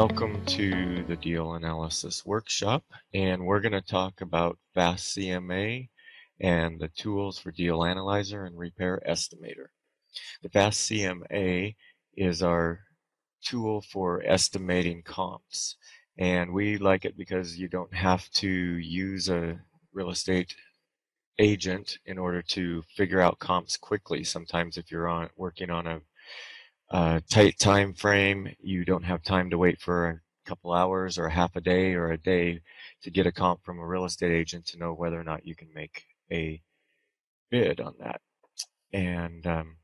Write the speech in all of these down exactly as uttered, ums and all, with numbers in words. Welcome to the Deal Analysis Workshop, and we're going to talk about Fast C M A and the tools for Deal Analyzer and Repair Estimator. The Fast C M A is our tool for estimating comps, and we like it because you don't have to use a real estate agent in order to figure out comps quickly. Sometimes if you're on working on a Uh, tight time frame, you don't have time to wait for a couple hours or a half a day or a day to get a comp from a real estate agent to know whether or not you can make a bid on that. And um,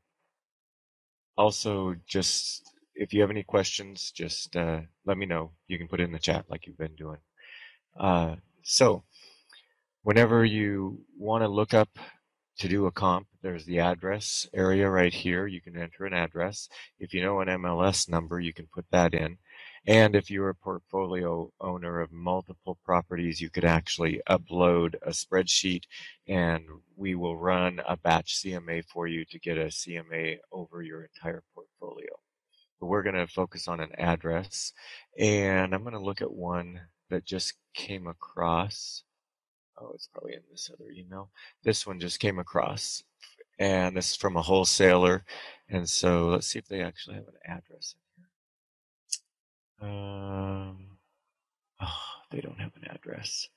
also, just if you have any questions, just uh, let me know. You can put it in the chat like you've been doing. Uh, so whenever you want to look up to do a comp, there's the address area right here. You can enter an address. If you know an M L S number, you can put that in. And if you're a portfolio owner of multiple properties, you could actually upload a spreadsheet and we will run a batch C M A for you to get a C M A over your entire portfolio. But we're going to focus on an address. And I'm going to look at one that just came across. Oh, it's probably in this other email. This one just came across, and this is from a wholesaler. And so let's see if they actually have an address in here. Um, oh, they don't have an address.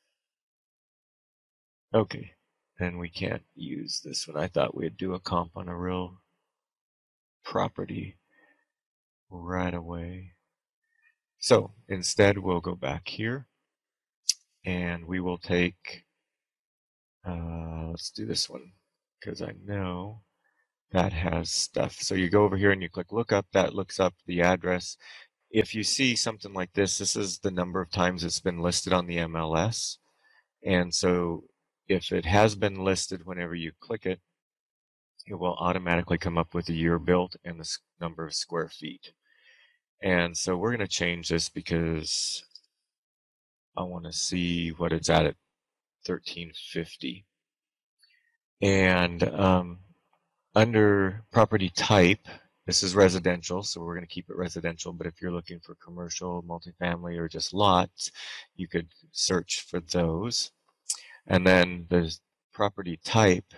Okay, then we can't use this one. I thought we'd do a comp on a real property right away. So instead, we'll go back here, and we will take... Uh, let's do this one because I know that has stuff. So you go over here and you click look up. That looks up the address. If you see something like this, this is the number of times it's been listed on the M L S. And so if it has been listed, whenever you click it, it will automatically come up with the year built and the number of square feet. And so we're going to change this because I want to see what it's at at thirteen fifty. And um, under property type, this is residential, so we're going to keep it residential. But if you're looking for commercial, multifamily, or just lots, you could search for those. And then the property type,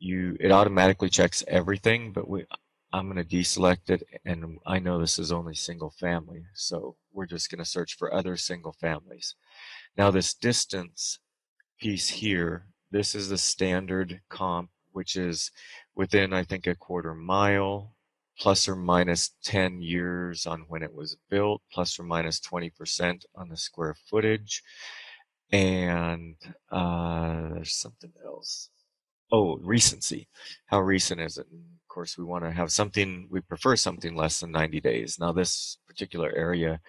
you it automatically checks everything, but we I'm going to deselect it, and I know this is only single family, so we're just going to search for other single families. Now this distance piece here, this is the standard comp, which is within, I think, a quarter mile, plus or minus ten years on when it was built, plus or minus twenty percent on the square footage. And uh, there's something else. Oh, recency. How recent is it? Of course, we want to have something, we prefer something less than ninety days. Now, this particular area,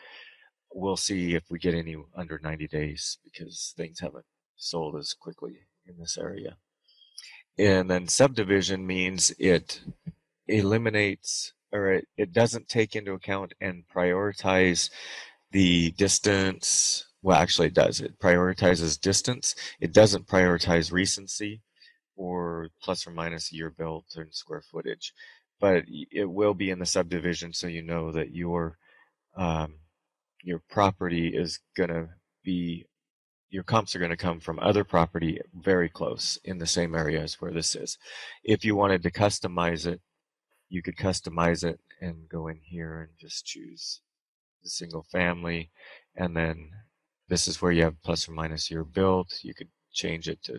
we'll see if we get any under ninety days because things haven't sold as quickly in this area. And then subdivision means it eliminates, or it, it doesn't take into account and prioritize the distance. Well, actually, it does. It prioritizes distance. It doesn't prioritize recency, or plus or minus year built and square footage, but it will be in the subdivision, so you know that your um, your property is going to be, your comps are going to come from other property very close in the same area as where this is. If you wanted to customize it, you could customize it and go in here and just choose the single family, and then this is where you have plus or minus year built. You could change it to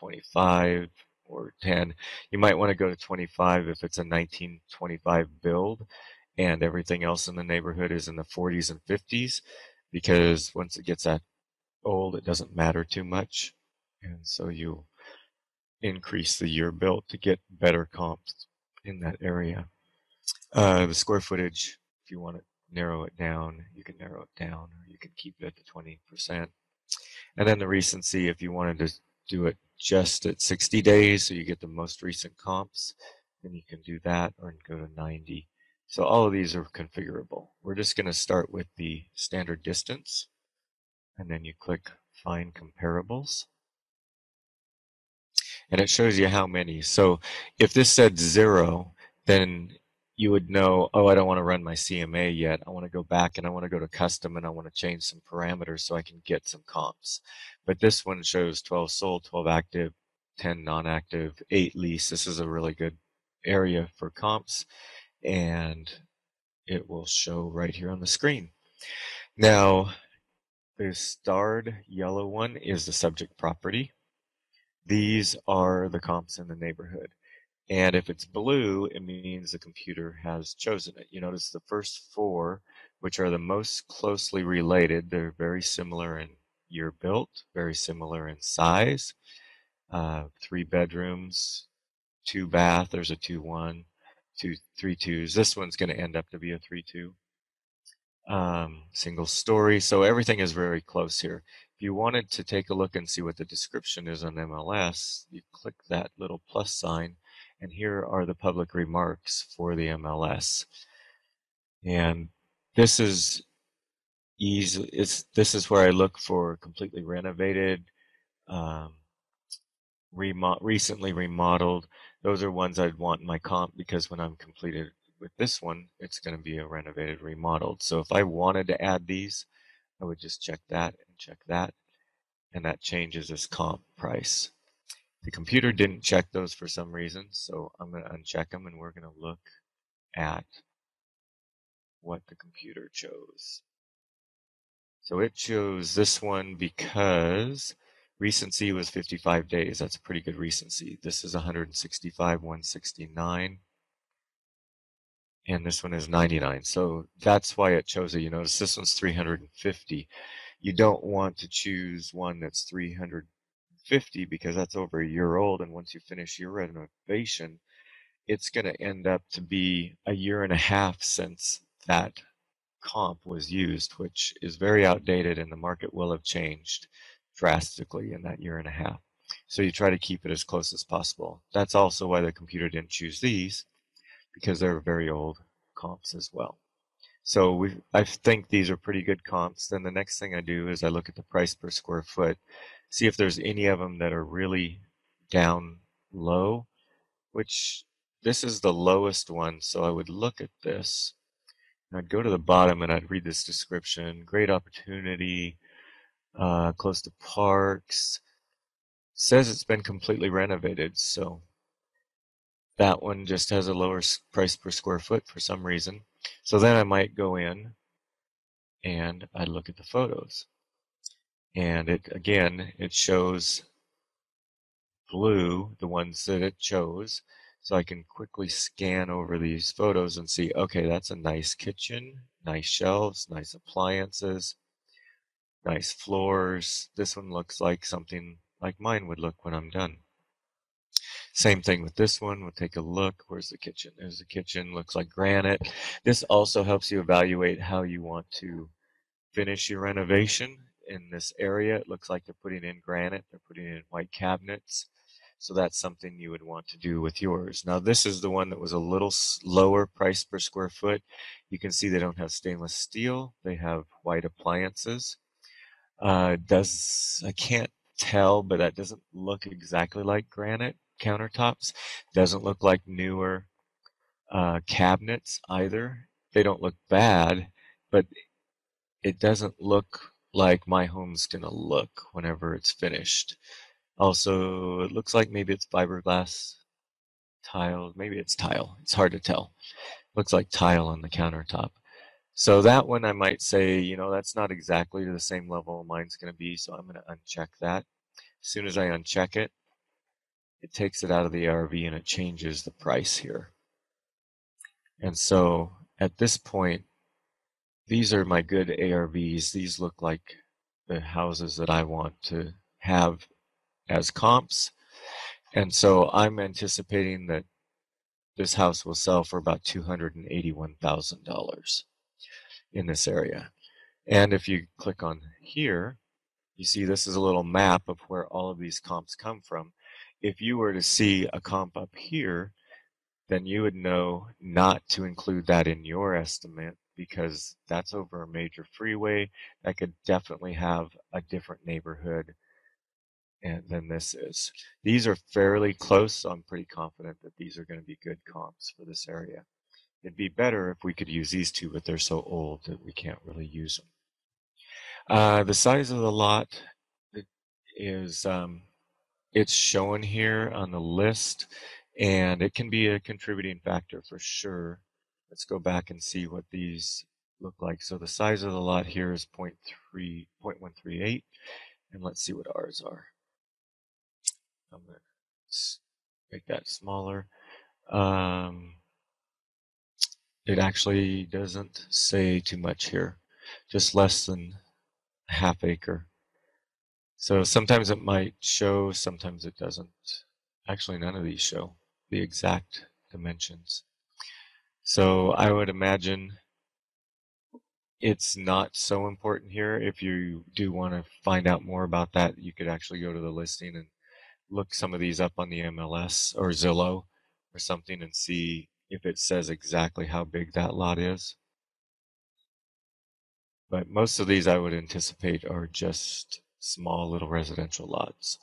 twenty-five or ten. You might want to go to twenty-five if it's a nineteen twenty-five build and everything else in the neighborhood is in the forties and fifties, because once it gets that old, it doesn't matter too much. And so you increase the year built to get better comps in that area. Uh, the square footage, if you want to narrow it down, you can narrow it down, or you can keep it at the twenty percent. And then the recency, if you wanted to do it just at sixty days, so you get the most recent comps, then you can do that, or go to ninety. So all of these are configurable. We're just going to start with the standard distance, and then you click Find Comparables, and it shows you how many. So if this said zero, then you would know, oh, I don't want to run my C M A yet. I want to go back and I want to go to custom and I want to change some parameters so I can get some comps. But this one shows twelve sold, twelve active, ten non-active, eight lease. This is a really good area for comps, and it will show right here on the screen. Now, the starred yellow one is the subject property. These are the comps in the neighborhood. And if it's blue, it means the computer has chosen it. You notice the first four, which are the most closely related, they're very similar in year built, very similar in size. Uh, three bedrooms, two bath, there's a two one, two three twos. This one's going to end up to be a three two. Um, single story, so everything is very close here. If you wanted to take a look and see what the description is on M L S, you click that little plus sign, and here are the public remarks for the M L S. And this is easy. It's this is where I look for completely renovated, um, remo recently remodeled. Those are ones I'd want in my comp, because when I'm completed with this one, it's going to be a renovated, remodeled. So if I wanted to add these, I would just check that and check that, and that changes this comp price. The computer didn't check those for some reason, so I'm going to uncheck them, and we're going to look at what the computer chose. So it chose this one because recency was fifty-five days. That's a pretty good recency. This is one hundred sixty-five, one sixty-nine. And this one is ninety-nine. So that's why it chose it. You notice this one's three hundred fifty. You don't want to choose one that's three hundred fifty because that's over a year old. And once you finish your renovation, it's going to end up to be a year and a half since that comp was used, which is very outdated, and the market will have changed drastically in that year and a half. So you try to keep it as close as possible. That's also why the computer didn't choose these, because they're very old comps as well. So we, I think these are pretty good comps. Then the next thing I do is I look at the price per square foot, see if there's any of them that are really down low, which this is the lowest one. So I would look at this, and I'd go to the bottom and I'd read this description: great opportunity, uh, close to parks, says it's been completely renovated. So that one just has a lower price per square foot for some reason. So then I might go in and I look at the photos. And it again, it shows blue, the ones that it chose. So I can quickly scan over these photos and see, okay, that's a nice kitchen, nice shelves, nice appliances, nice floors. This one looks like something like mine would look when I'm done. Same thing with this one. We'll take a look. Where's the kitchen? There's the kitchen. Looks like granite. This also helps you evaluate how you want to finish your renovation. In this area, it looks like they're putting in granite. They're putting in white cabinets. So that's something you would want to do with yours. Now, this is the one that was a little lower price per square foot. You can see they don't have stainless steel. They have white appliances. Uh, does I can't tell, but that doesn't look exactly like granite countertops. Doesn't look like newer uh, cabinets either. They don't look bad, but it doesn't look like my home's gonna look whenever it's finished. Also, it looks like maybe it's fiberglass tile. Maybe it's tile. It's hard to tell. Looks like tile on the countertop. So that one I might say, you know, that's not exactly to the same level mine's gonna be, so I'm gonna uncheck that. As soon as I uncheck it, it takes it out of the A R V and it changes the price here. And so at this point, these are my good A R Vs. These look like the houses that I want to have as comps. And so I'm anticipating that this house will sell for about two hundred eighty-one thousand dollars in this area. And if you click on here, you see this is a little map of where all of these comps come from. If you were to see a comp up here, then you would know not to include that in your estimate, because that's over a major freeway. That could definitely have a different neighborhood than this is. These are fairly close, so I'm pretty confident that these are going to be good comps for this area. It'd be better if we could use these two, but they're so old that we can't really use them. Uh, the size of the lot is, um, it's shown here on the list, and it can be a contributing factor for sure. Let's go back and see what these look like. So the size of the lot here is zero point three, zero point one three eight, and let's see what ours are. I'm going to make that smaller. Um, it actually doesn't say too much here, just less than a half acre. So sometimes it might show, sometimes it doesn't. Actually, none of these show the exact dimensions. So I would imagine it's not so important here. If you do want to find out more about that, you could actually go to the listing and look some of these up on the M L S or Zillow or something and see if it says exactly how big that lot is. But most of these I would anticipate are just small little residential lots.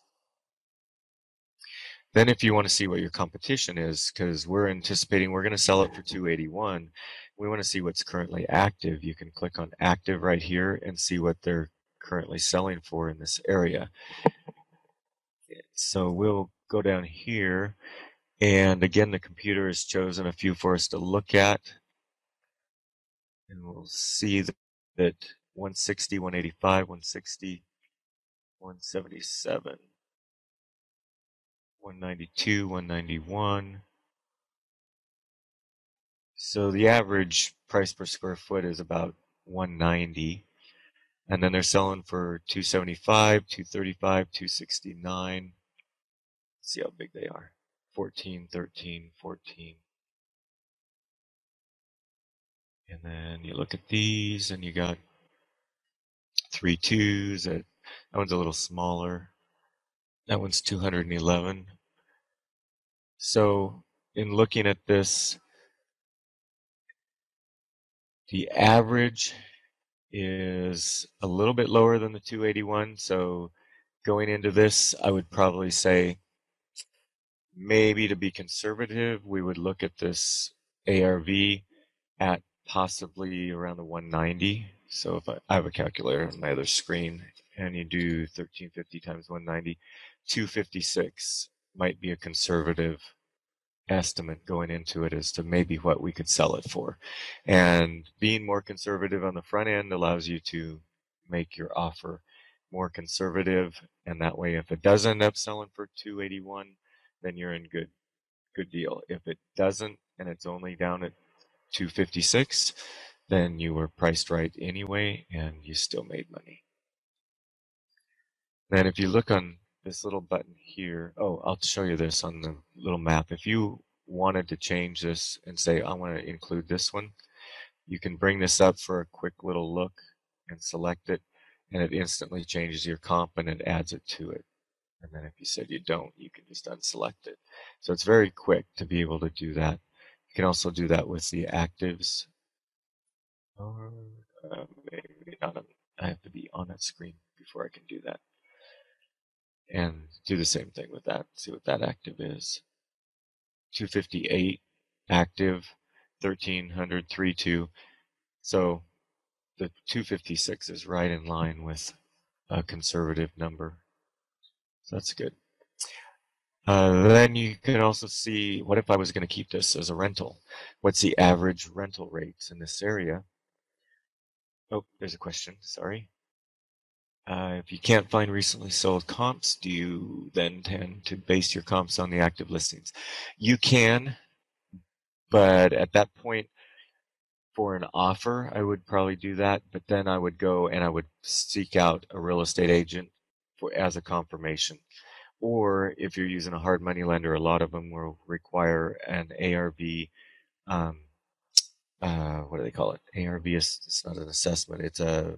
Then if you want to see what your competition is, because we're anticipating we're going to sell it for two eighty-one, we want to see what's currently active. You can click on active right here and see what they're currently selling for in this area. So we'll go down here, and again the computer has chosen a few for us to look at, and we'll see that one sixty, one eighty-five, one sixty, one seventy-seven, one ninety-two, one ninety-one. So the average price per square foot is about one ninety, and then they're selling for two seventy-five, two thirty-five, two sixty-nine. See how big they are. fourteen, thirteen, fourteen. And then you look at these, and you got three twos. That one's a little smaller. That one's two hundred eleven. So in looking at this, the average is a little bit lower than the two eighty-one. So going into this, I would probably say maybe to be conservative, we would look at this A R V at possibly around the one ninety. So if I, I have a calculator on my other screen, and you do thirteen fifty times one ninety, two fifty-six might be a conservative estimate going into it as to maybe what we could sell it for. And being more conservative on the front end allows you to make your offer more conservative, and that way if it does end up selling for two eighty-one, then you're in good good deal. If it doesn't and it's only down at two fifty-six, then you were priced right anyway and you still made money. Then if you look on this little button here, oh, I'll show you this on the little map. If you wanted to change this and say, I want to include this one, you can bring this up for a quick little look and select it, and it instantly changes your comp and it adds it to it. And then if you said you don't, you can just unselect it. So it's very quick to be able to do that. You can also do that with the actives. Or uh, maybe not. On, I have to be on that screen before I can do that. And do the same thing with that. See what that active is. two fifty-eight active, thirteen hundred, thirty-two. So the two fifty-six is right in line with a conservative number. So that's good. Uh, then you can also see, what if I was going to keep this as a rental? What's the average rental rates in this area? Oh, there's a question. Sorry. Uh, if you can't find recently sold comps, do you then tend to base your comps on the active listings? You can, but at that point, for an offer, I would probably do that. But then I would go and I would seek out a real estate agent for, as a confirmation. Or if you're using a hard money lender, a lot of them will require an A R V. Um, uh, what do they call it? A R V is it's not an assessment. It's a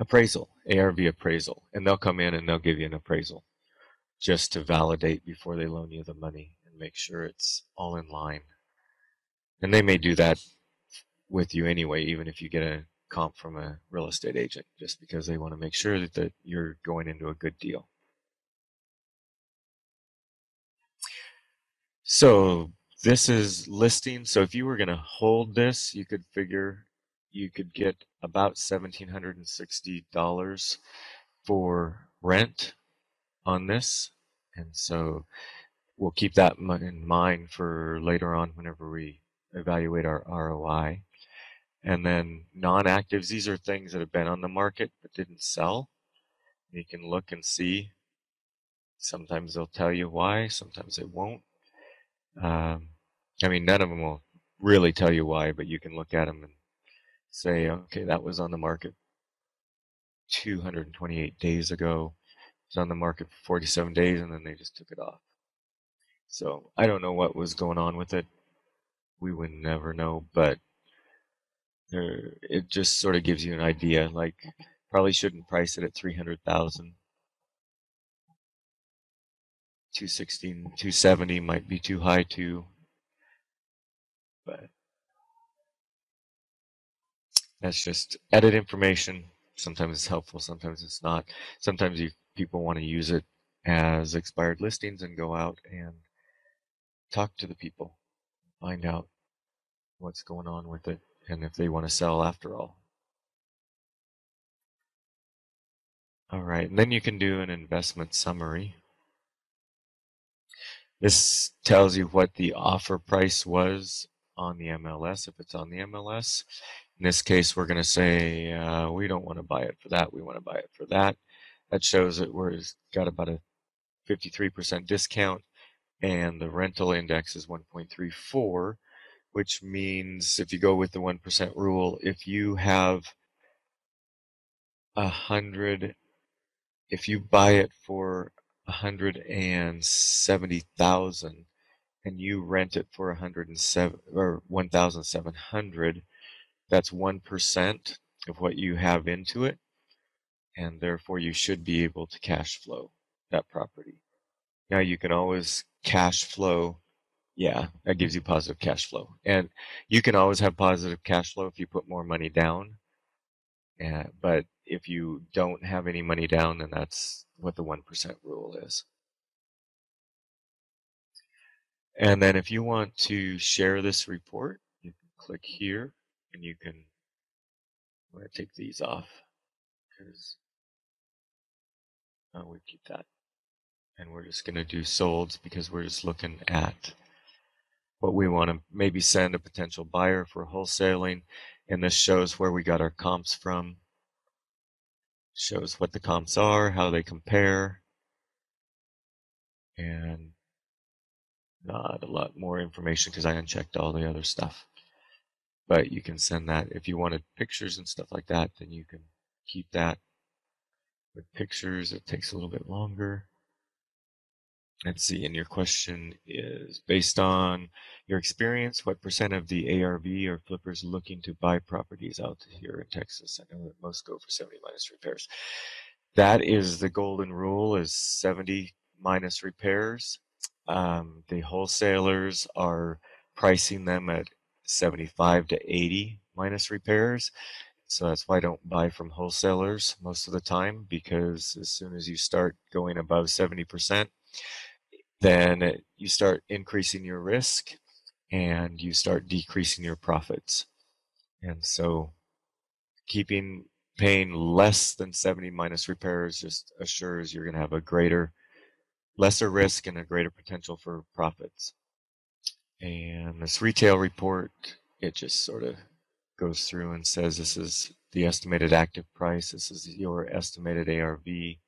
appraisal, A R V appraisal, and they'll come in and they'll give you an appraisal just to validate before they loan you the money and make sure it's all in line. And they may do that with you anyway, even if you get a comp from a real estate agent, just because they want to make sure that, that you're going into a good deal. So This is listing. So if you were going to hold this, you could figure you could get about one thousand seven hundred sixty dollars for rent on this. And so we'll keep that in mind for later on whenever we evaluate our R O I. And then non-actives, these are things that have been on the market but didn't sell. You can look and see. Sometimes they'll tell you why, sometimes they won't. Um, I mean, none of them will really tell you why, but you can look at them and say, okay, that was on the market two hundred twenty-eight days ago. It was on the market for forty-seven days, and then they just took it off. So I don't know what was going on with it. We would never know, but there, it just sort of gives you an idea. Like, probably shouldn't price it at three hundred thousand. two sixteen, two seventy might be too high too, but that's just edit information. Sometimes it's helpful, sometimes it's not. Sometimes you, people want to use it as expired listings and go out and talk to the people, find out what's going on with it and if they want to sell after all. All right, and then you can do an investment summary. This tells you what the offer price was on the M L S, if it's on the M L S. In this case, we're going to say, uh, we don't want to buy it for that. We want to buy it for that. That shows that we've got about a fifty-three percent discount, and the rental index is one point three four, which means if you go with the one percent rule, if you have one hundred, if you buy it for one hundred seventy thousand and you rent it for one hundred seven or one thousand seven hundred, that's one percent of what you have into it, and therefore you should be able to cash flow that property. Now you can always cash flow. Yeah, that gives you positive cash flow, and you can always have positive cash flow if you put more money down, uh, but if you don't have any money down, then that's what the one percent rule is. And then if you want to share this report, you can click here, and you can, I'm going to take these off because oh, we keep that. And we're just going to do solds because we're just looking at what we want to maybe send a potential buyer for wholesaling. And this shows where we got our comps from. Shows what the comps are, how they compare, and not a lot more information because I unchecked all the other stuff. But you can send that. If you wanted pictures and stuff like that, then you can keep that. With pictures, it takes a little bit longer. Let's see, and your question is, based on your experience, what percent of the A R V or flippers looking to buy properties out here in Texas? I know that most go for seventy minus repairs. That is the golden rule, is seventy minus repairs. Um, the wholesalers are pricing them at seventy-five to eighty minus repairs. So that's why I don't buy from wholesalers most of the time, because as soon as you start going above seventy percent, then you start increasing your risk and you start decreasing your profits. And so keeping paying less than seventy minus repairs just assures you're going to have a greater, lesser risk and a greater potential for profits. And this retail report, it just sort of goes through and says this is the estimated active price, this is your estimated A R V,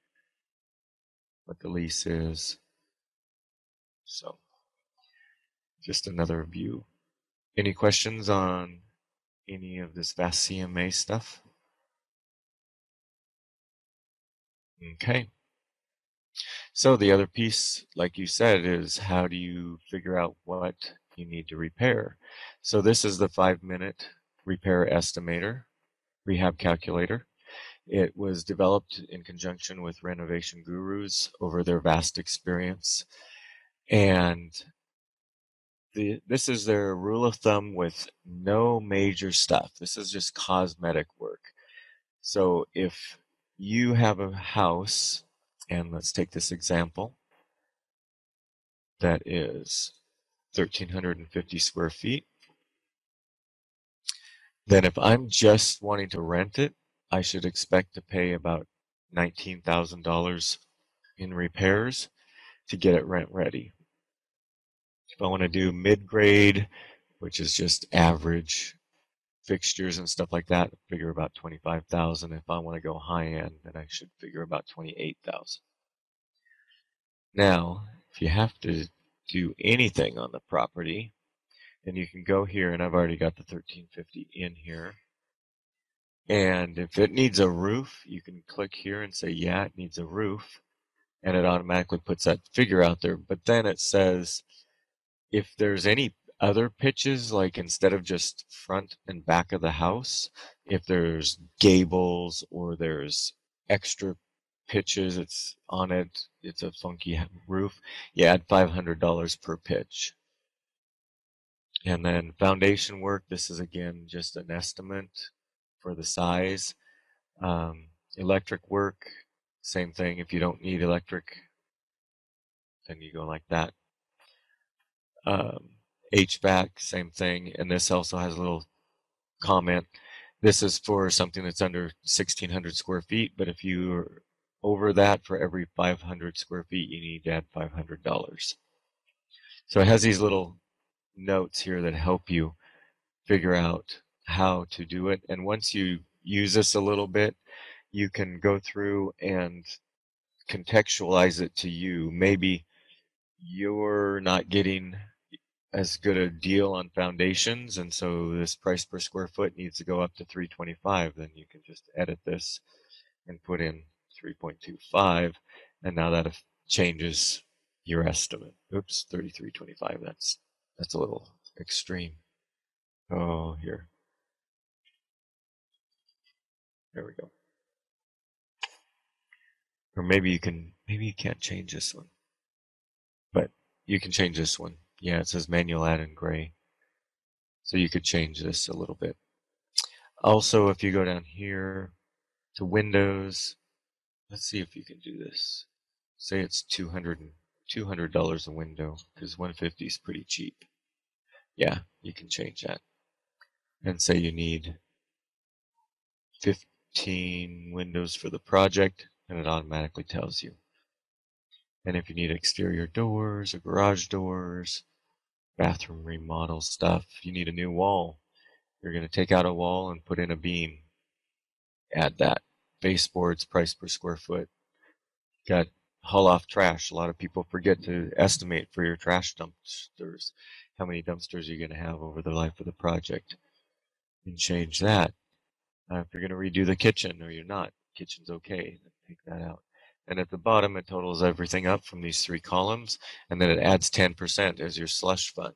what the lease is. So just another view. Any questions on any of this Fast C M A stuff? Okay. So the other piece, like you said, is how do you figure out what you need to repair? So this is the five-minute repair estimator, rehab calculator. It was developed in conjunction with renovation gurus over their vast experience. And the, this is their rule of thumb with no major stuff. This is just cosmetic work. So if you have a house, and let's take this example, that is one thousand three hundred fifty square feet. Then if I'm just wanting to rent it, I should expect to pay about nineteen thousand dollars in repairs to get it rent ready. If I want to do mid-grade, which is just average fixtures and stuff like that, figure about twenty-five thousand dollars. If I want to go high-end, then I should figure about twenty-eight thousand dollars. Now, if you have to do anything on the property, then you can go here, and I've already got the thirteen fifty in here. And if it needs a roof, you can click here and say, yeah, it needs a roof. And it automatically puts that figure out there. But then it says, if there's any other pitches, like instead of just front and back of the house, if there's gables or there's extra pitches, it's on it, it's a funky roof, you add five hundred dollars per pitch. And then foundation work, this is again just an estimate for the size. Um, electric work, same thing. If you don't need electric, then you go like that. Um, H V A C, same thing. And this also has a little comment. This is for something that's under sixteen hundred square feet, but if you're over that, for every five hundred square feet, you need to add five hundred dollars. So it has these little notes here that help you figure out how to do it. And once you use this a little bit, you can go through and contextualize it to you. Maybe you're not getting as good a deal on foundations, and so this price per square foot needs to go up to three twenty-five. Then you can just edit this and put in three point two five, and now that changes your estimate. Oops, thirty-three twenty-five. That's that's a little extreme. Oh, here. There we go. Or maybe you can maybe you can't change this one, but you can change this one. Yeah, it says manual add in gray. So you could change this a little bit. Also, if you go down here to windows, let's see if you can do this. Say it's two hundred dollars a window, because one hundred fifty dollars is pretty cheap. Yeah, you can change that. And say you need fifteen windows for the project, and it automatically tells you. And if you need exterior doors or garage doors, bathroom remodel stuff, you need a new wall, you're going to take out a wall and put in a beam. Add that. Baseboards, price per square foot. Got haul off trash. A lot of people forget to estimate for your trash dumpsters how many dumpsters you're going to have over the life of the project. You can change that. Uh, if you're going to redo the kitchen or you're not, kitchen's okay, then take that out. And at the bottom, it totals everything up from these three columns, and then it adds ten percent as your slush fund.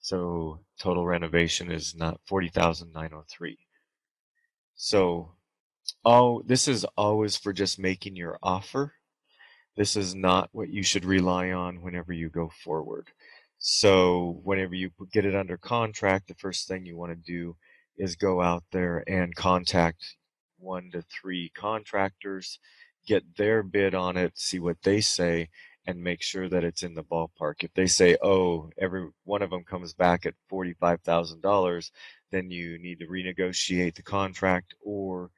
So total renovation is not forty thousand nine hundred three. So oh, this is always for just making your offer. This is not what you should rely on whenever you go forward. So whenever you get it under contract, the first thing you want to do is go out there and contact one to three contractors, get their bid on it, see what they say, and make sure that it's in the ballpark. If they say, oh, every one of them comes back at forty-five thousand dollars, then you need to renegotiate the contract, or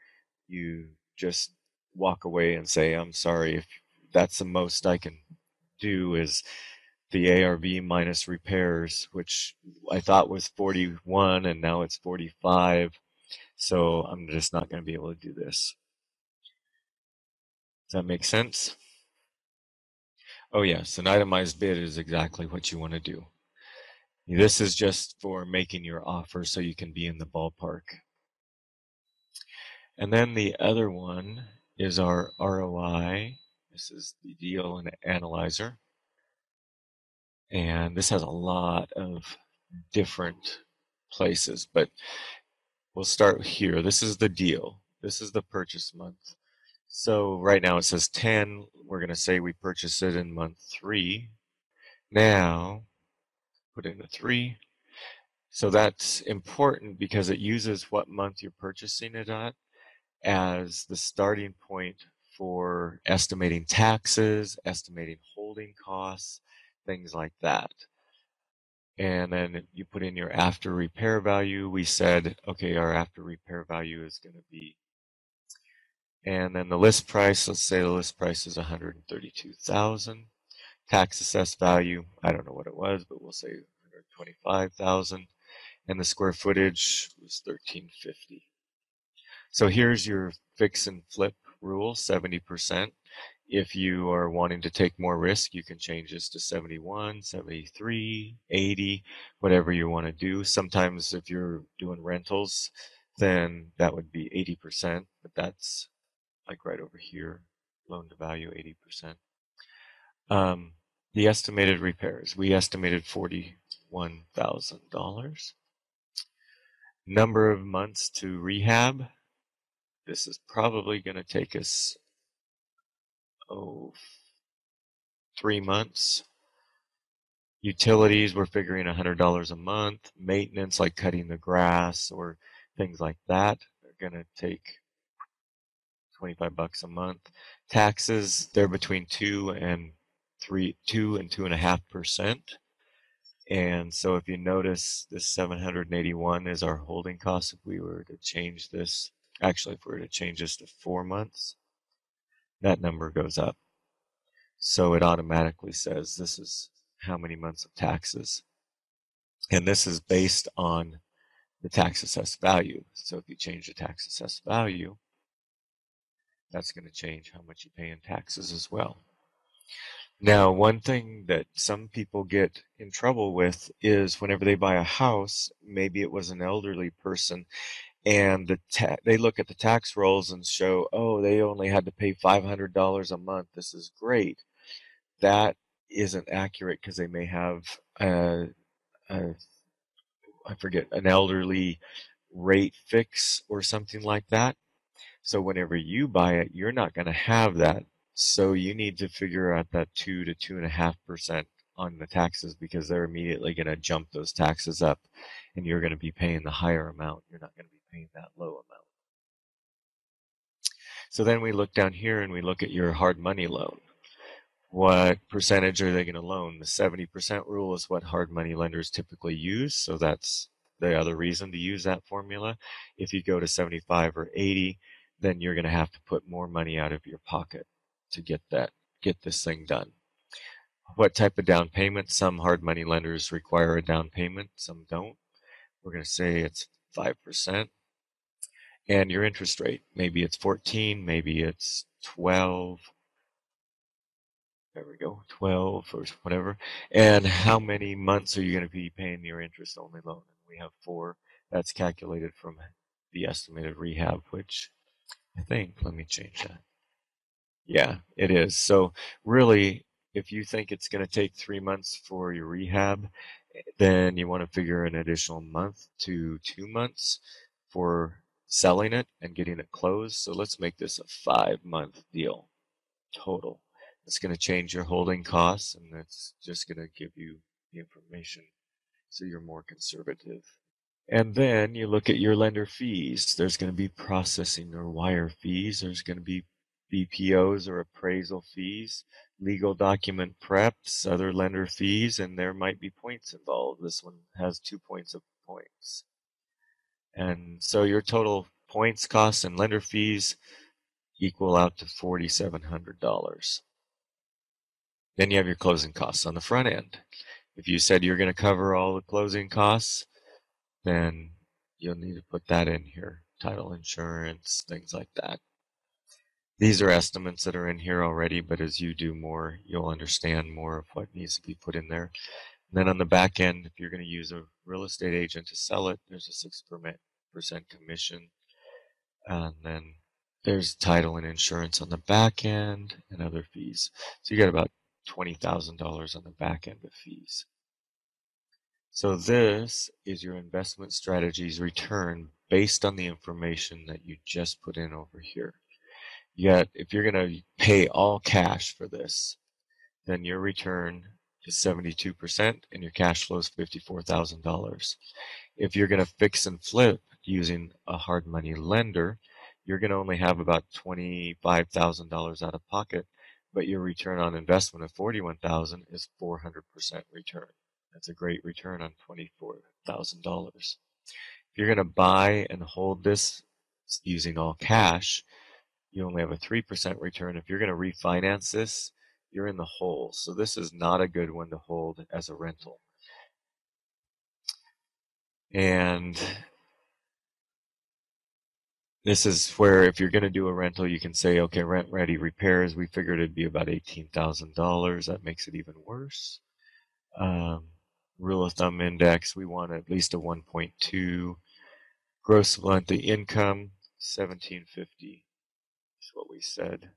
you just walk away and say, I'm sorry, if that's the most I can do is the A R V minus repairs, which I thought was forty-one, and now it's forty-five, so I'm just not going to be able to do this. Does that make sense? Oh yes, an itemized bid is exactly what you want to do. This is just for making your offer so you can be in the ballpark. And then the other one is our R O I. This is the Deal Analyzer. And this has a lot of different places, but we'll start here. This is the deal. This is the purchase month. So right now it says ten. We're going to say we purchased it in month three. Now, put in the three. So that's important because it uses what month you're purchasing it at as the starting point for estimating taxes, estimating holding costs, things like that. and then you put in your after repair value. We said, okay, our after repair value is going to be, and then the list price, let's say the list price is one hundred thirty-two thousand dollars. Tax assessed value, I don't know what it was, but we'll say one hundred twenty-five thousand dollars. And the square footage was thirteen fifty. So here's your fix and flip rule, seventy percent. If you are wanting to take more risk, you can change this to seventy-one, seventy-three, eighty, whatever you want to do. Sometimes if you're doing rentals, then that would be eighty percent, but that's like right over here, loan to value eighty percent. Um, the estimated repairs, we estimated forty-one thousand dollars. Number of months to rehab, this is probably going to take us oh, three months. Utilities, we're figuring one hundred dollars a month. Maintenance, like cutting the grass or things like that, they're going to take twenty-five bucks a month. Taxes, they're between two and three, two and two and a half percent. And so if you notice, this seven hundred eighty-one is our holding cost. If we were to change this, actually, if we were to change this to four months, that number goes up. So it automatically says this is how many months of taxes. And this is based on the tax assessed value. So if you change the tax assessed value, that's going to change how much you pay in taxes as well. Now, one thing that some people get in trouble with is whenever they buy a house, maybe it was an elderly person, and the ta they look at the tax rolls and show, oh, they only had to pay five hundred dollars a month. This is great. That isn't accurate because they may have, a, a, I forget, an elderly rate fix or something like that. So whenever you buy it, you're not going to have that. So you need to figure out that two to two and a half percent on the taxes, because they're immediately going to jump those taxes up and you're going to be paying the higher amount. You're not going to be paying that low amount. So then we look down here and we look at your hard money loan. What percentage are they going to loan? The seventy percent rule is what hard money lenders typically use. So that's the other reason to use that formula. If you go to seventy-five or eighty, then you're going to have to put more money out of your pocket to get that, get this thing done. What type of down payment? Some hard money lenders require a down payment, some don't. We're going to say it's five percent. And your interest rate, maybe it's fourteen, maybe it's twelve. There we go, twelve or whatever. And how many months are you going to be paying your interest only loan? We have four. That's calculated from the estimated rehab, which I think, let me change that. Yeah, it is. So really, if you think it's going to take three months for your rehab, then you want to figure an additional month to two months for selling it and getting it closed. So let's make this a five-month deal total. It's going to change your holding costs, and that's just going to give you the information so you're more conservative. And then you look at your lender fees. There's going to be processing or wire fees. There's going to be B P Os or appraisal fees, legal document preps, other lender fees, and there might be points involved. This one has two points of points. And so your total points, costs, and lender fees equal out to forty-seven hundred dollars. Then you have your closing costs on the front end. If you said you're going to cover all the closing costs, then you'll need to put that in here. Title insurance, things like that. These are estimates that are in here already, but as you do more, you'll understand more of what needs to be put in there. And then on the back end, if you're going to use a real estate agent to sell it, there's a six percent commission. And then there's title and insurance on the back end and other fees. So you got about twenty thousand dollars on the back end of fees. So this is your investment strategy's return based on the information that you just put in over here. Yet, if you're going to pay all cash for this, then your return is seventy-two percent and your cash flow is fifty-four thousand dollars. If you're going to fix and flip using a hard money lender, you're going to only have about twenty-five thousand dollars out of pocket, but your return on investment of forty-one thousand dollars is four hundred percent return. That's a great return on twenty-four thousand dollars. If you're going to buy and hold this using all cash, you only have a three percent return. If you're going to refinance this, you're in the hole. So this is not a good one to hold as a rental. And this is where if you're going to do a rental, you can say, okay, rent ready repairs, we figured it'd be about eighteen thousand dollars. That makes it even worse. Um, rule of thumb index, we want at least a one point two. Gross monthly income, seventeen fifty is what we said.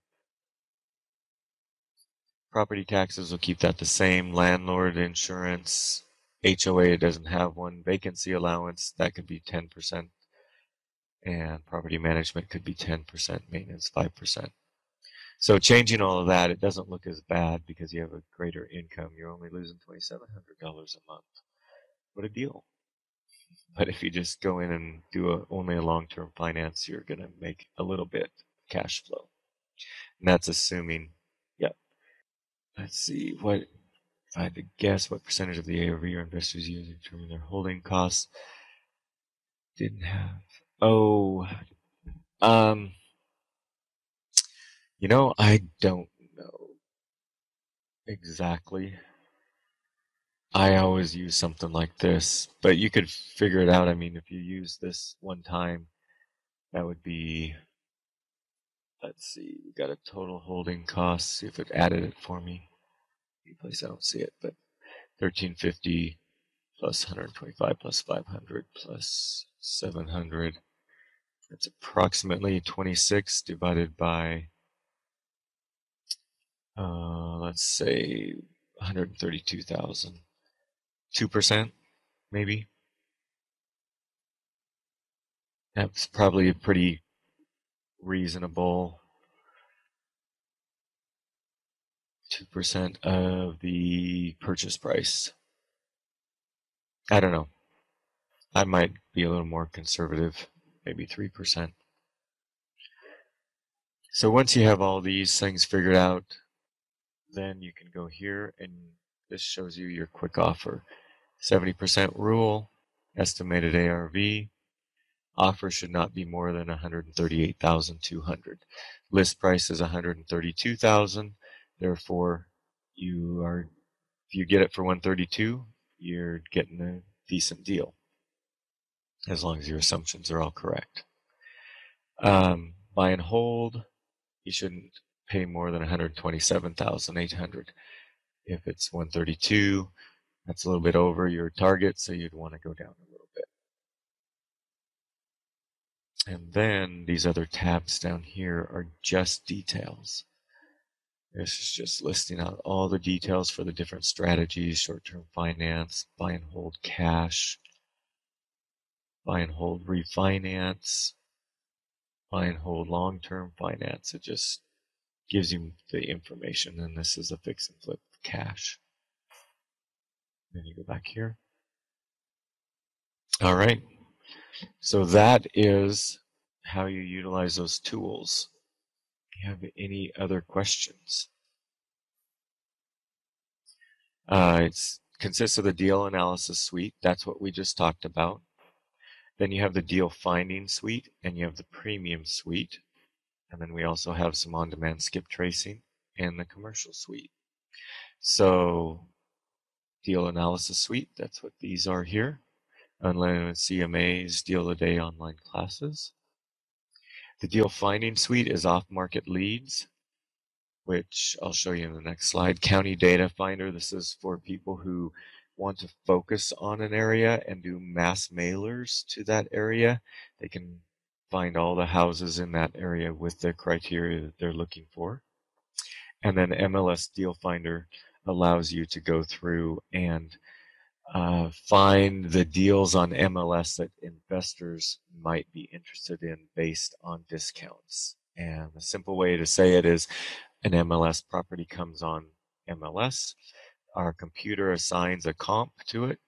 Property taxes will keep that the same. Landlord insurance, H O A doesn't have one. Vacancy allowance, that could be ten percent. And property management could be ten percent, maintenance five percent. So changing all of that, it doesn't look as bad because you have a greater income. You're only losing twenty-seven hundred dollars a month. What a deal. But if you just go in and do a, only a long-term finance, you're going to make a little bit cash flow. And that's assuming, yep. Let's see, what, if I had to guess what percentage of the A R V your investors use to determine their holding costs. Didn't have, oh, um, you know, I don't know exactly. I always use something like this, but you could figure it out. I mean, if you use this one time, that would be, let's see, we got a total holding cost. See if it added it for me. Any place I don't see it, but thirteen fifty plus one hundred twenty-five plus five hundred plus seven hundred. That's approximately twenty-six divided by, uh, let's say, one hundred thirty-two thousand. two percent, maybe. That's probably a pretty reasonable two percent of the purchase price. I don't know. I might be a little more conservative, maybe three percent. So once you have all these things figured out, then you can go here and this shows you your quick offer. seventy percent rule, estimated A R V. Offer should not be more than one hundred thirty-eight thousand two hundred dollars. List price is one hundred thirty-two thousand dollars. Therefore, you are if you get it for one hundred thirty-two thousand dollars, you're getting a decent deal, as long as your assumptions are all correct. Um, buy and hold, you shouldn't pay more than one hundred twenty-seven thousand eight hundred dollars. If it's one hundred thirty-two thousand dollars, that's a little bit over your target, so you'd want to go down a little bit. And then these other tabs down here are just details. This is just listing out all the details for the different strategies, short-term finance, buy and hold cash, buy and hold refinance, buy and hold long-term finance. It just gives you the information, and this is a fix and flip cash. Then you go back here. All right, so that is how you utilize those tools. Do you have any other questions? Uh, it consists of the deal analysis suite. That's what we just talked about. Then you have the deal finding suite, and you have the premium suite. And then we also have some on-demand skip tracing and the commercial suite. So deal analysis suite, that's what these are here. Unlimited C M As, deal a day online classes. The deal finding suite is off-market leads, which I'll show you in the next slide. County data finder, this is for people who want to focus on an area and do mass mailers to that area. They can find all the houses in that area with the criteria that they're looking for. And then M L S Deal Finder allows you to go through and uh, find the deals on M L S that investors might be interested in based on discounts. And the simple way to say it is an M L S property comes on M L S. Our computer assigns a comp to it.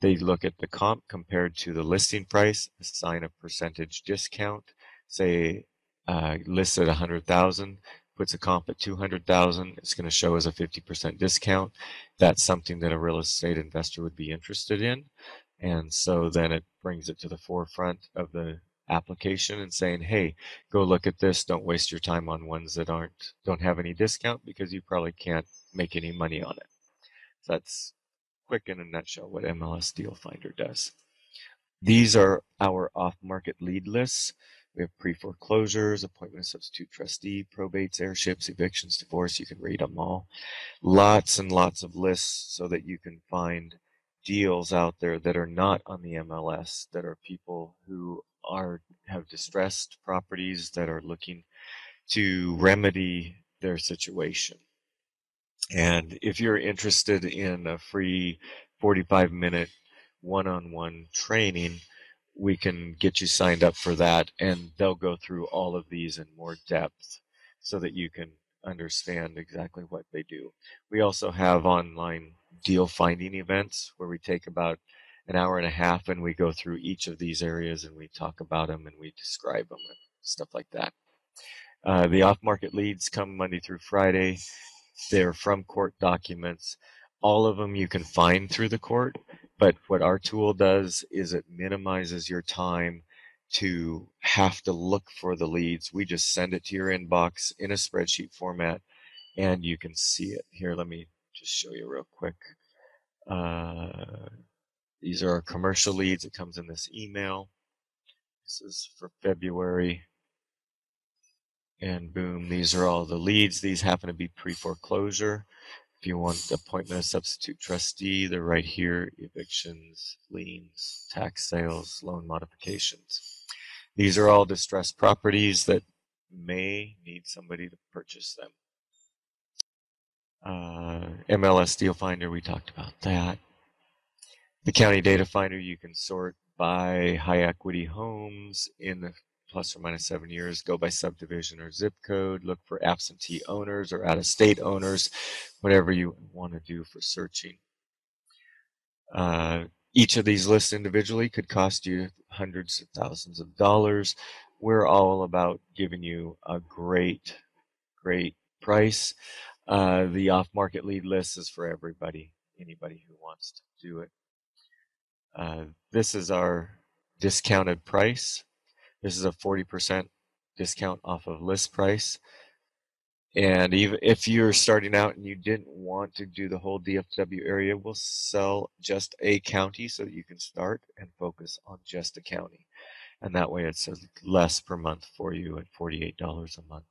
They look at the comp compared to the listing price, assign a percentage discount, say uh, listed one hundred thousand, puts a comp at two hundred thousand dollars, it's going to show as a fifty percent discount. That's something that a real estate investor would be interested in. And so then it brings it to the forefront of the application and saying, hey, go look at this. Don't waste your time on ones that aren't, don't have any discount, because you probably can't make any money on it. So that's quick in a nutshell what M L S Deal Finder does. These are our off-market lead lists. We have pre-foreclosures, appointment of substitute trustee, probates, airships, evictions, divorce. You can read them all. Lots and lots of lists so that you can find deals out there that are not on the M L S, that are people who are have distressed properties that are looking to remedy their situation. And if you're interested in a free forty-five minute one-on-one training, we can get you signed up for that, and they'll go through all of these in more depth so that you can understand exactly what they do. We also have online deal finding events where we take about an hour and a half and we go through each of these areas and we talk about them and we describe them and stuff like that. Uh, the off-market leads come Monday through Friday. They're from court documents. All of them you can find through the court. But what our tool does is it minimizes your time to have to look for the leads. We just send it to your inbox in a spreadsheet format, and you can see it. Here, let me just show you real quick. Uh, these are our commercial leads. It comes in this email. This is for February. And boom, these are all the leads. These happen to be pre-foreclosure. If you want appointment of substitute trustee, they're right here. Evictions, liens, tax sales, loan modifications. These are all distressed properties that may need somebody to purchase them. Uh, M L S Deal Finder, we talked about that. The County Data Finder, you can sort by high equity homes in the plus or minus seven years, go by subdivision or zip code, look for absentee owners or out-of-state owners, whatever you want to do for searching. Uh, each of these lists individually could cost you hundreds of thousands of dollars. We're all about giving you a great, great price. Uh, the off-market lead list is for everybody, anybody who wants to do it. Uh, this is our discounted price. This is a forty percent discount off of list price. And even if you're starting out and you didn't want to do the whole D F W area, we'll sell just a county so that you can start and focus on just a county. And that way it's less per month for you at forty-eight dollars a month.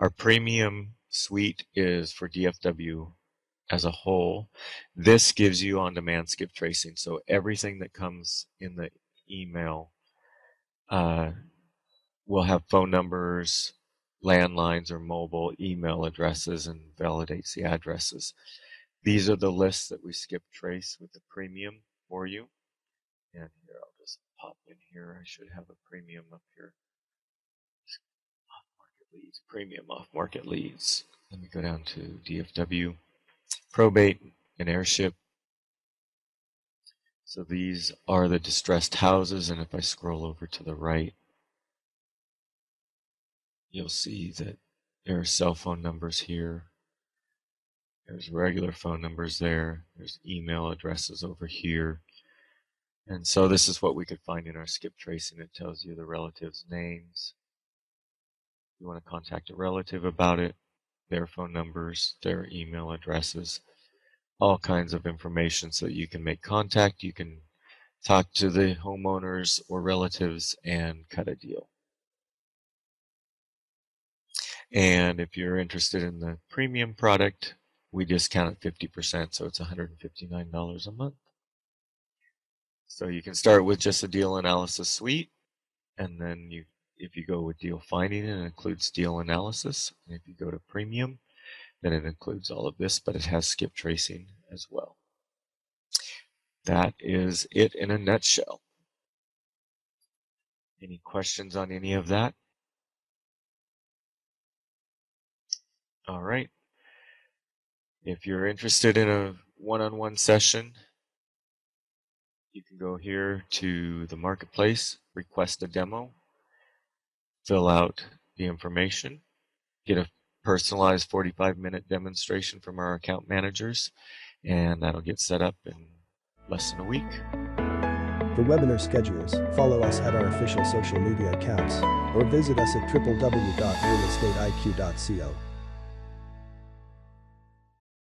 Our premium suite is for D F W as a whole. This gives you on-demand skip tracing. So everything that comes in the email, Uh, we'll have phone numbers, landlines or mobile, email addresses, and validates the addresses. These are the lists that we skip trace with the premium for you. And here, I'll just pop in here. I should have a premium up here. Off-market leads, premium off-market leads. Let me go down to D F W, probate, and airship. So these are the distressed houses, and if I scroll over to the right, you'll see that there are cell phone numbers here. There's regular phone numbers there. There's email addresses over here. And so this is what we could find in our skip tracing. It tells you the relatives' names. If you want to contact a relative about it, their phone numbers, their email addresses. All kinds of information so that you can make contact, you can talk to the homeowners or relatives and cut a deal. And if you're interested in the premium product, we discount it fifty percent, so it's one hundred fifty-nine dollars a month. So you can start with just a deal analysis suite, and then you, if you go with deal finding, it includes deal analysis. And if you go to premium, then it includes all of this, but it has skip tracing as well. That is it in a nutshell. Any questions on any of that? All right. If you're interested in a one-on-one session, you can go here to the marketplace, request a demo, fill out the information, get a personalized forty-five minute demonstration from our account managers, and that'll get set up in less than a week. For webinar schedules, follow us at our official social media accounts or visit us at w w w dot real estate I Q dot co.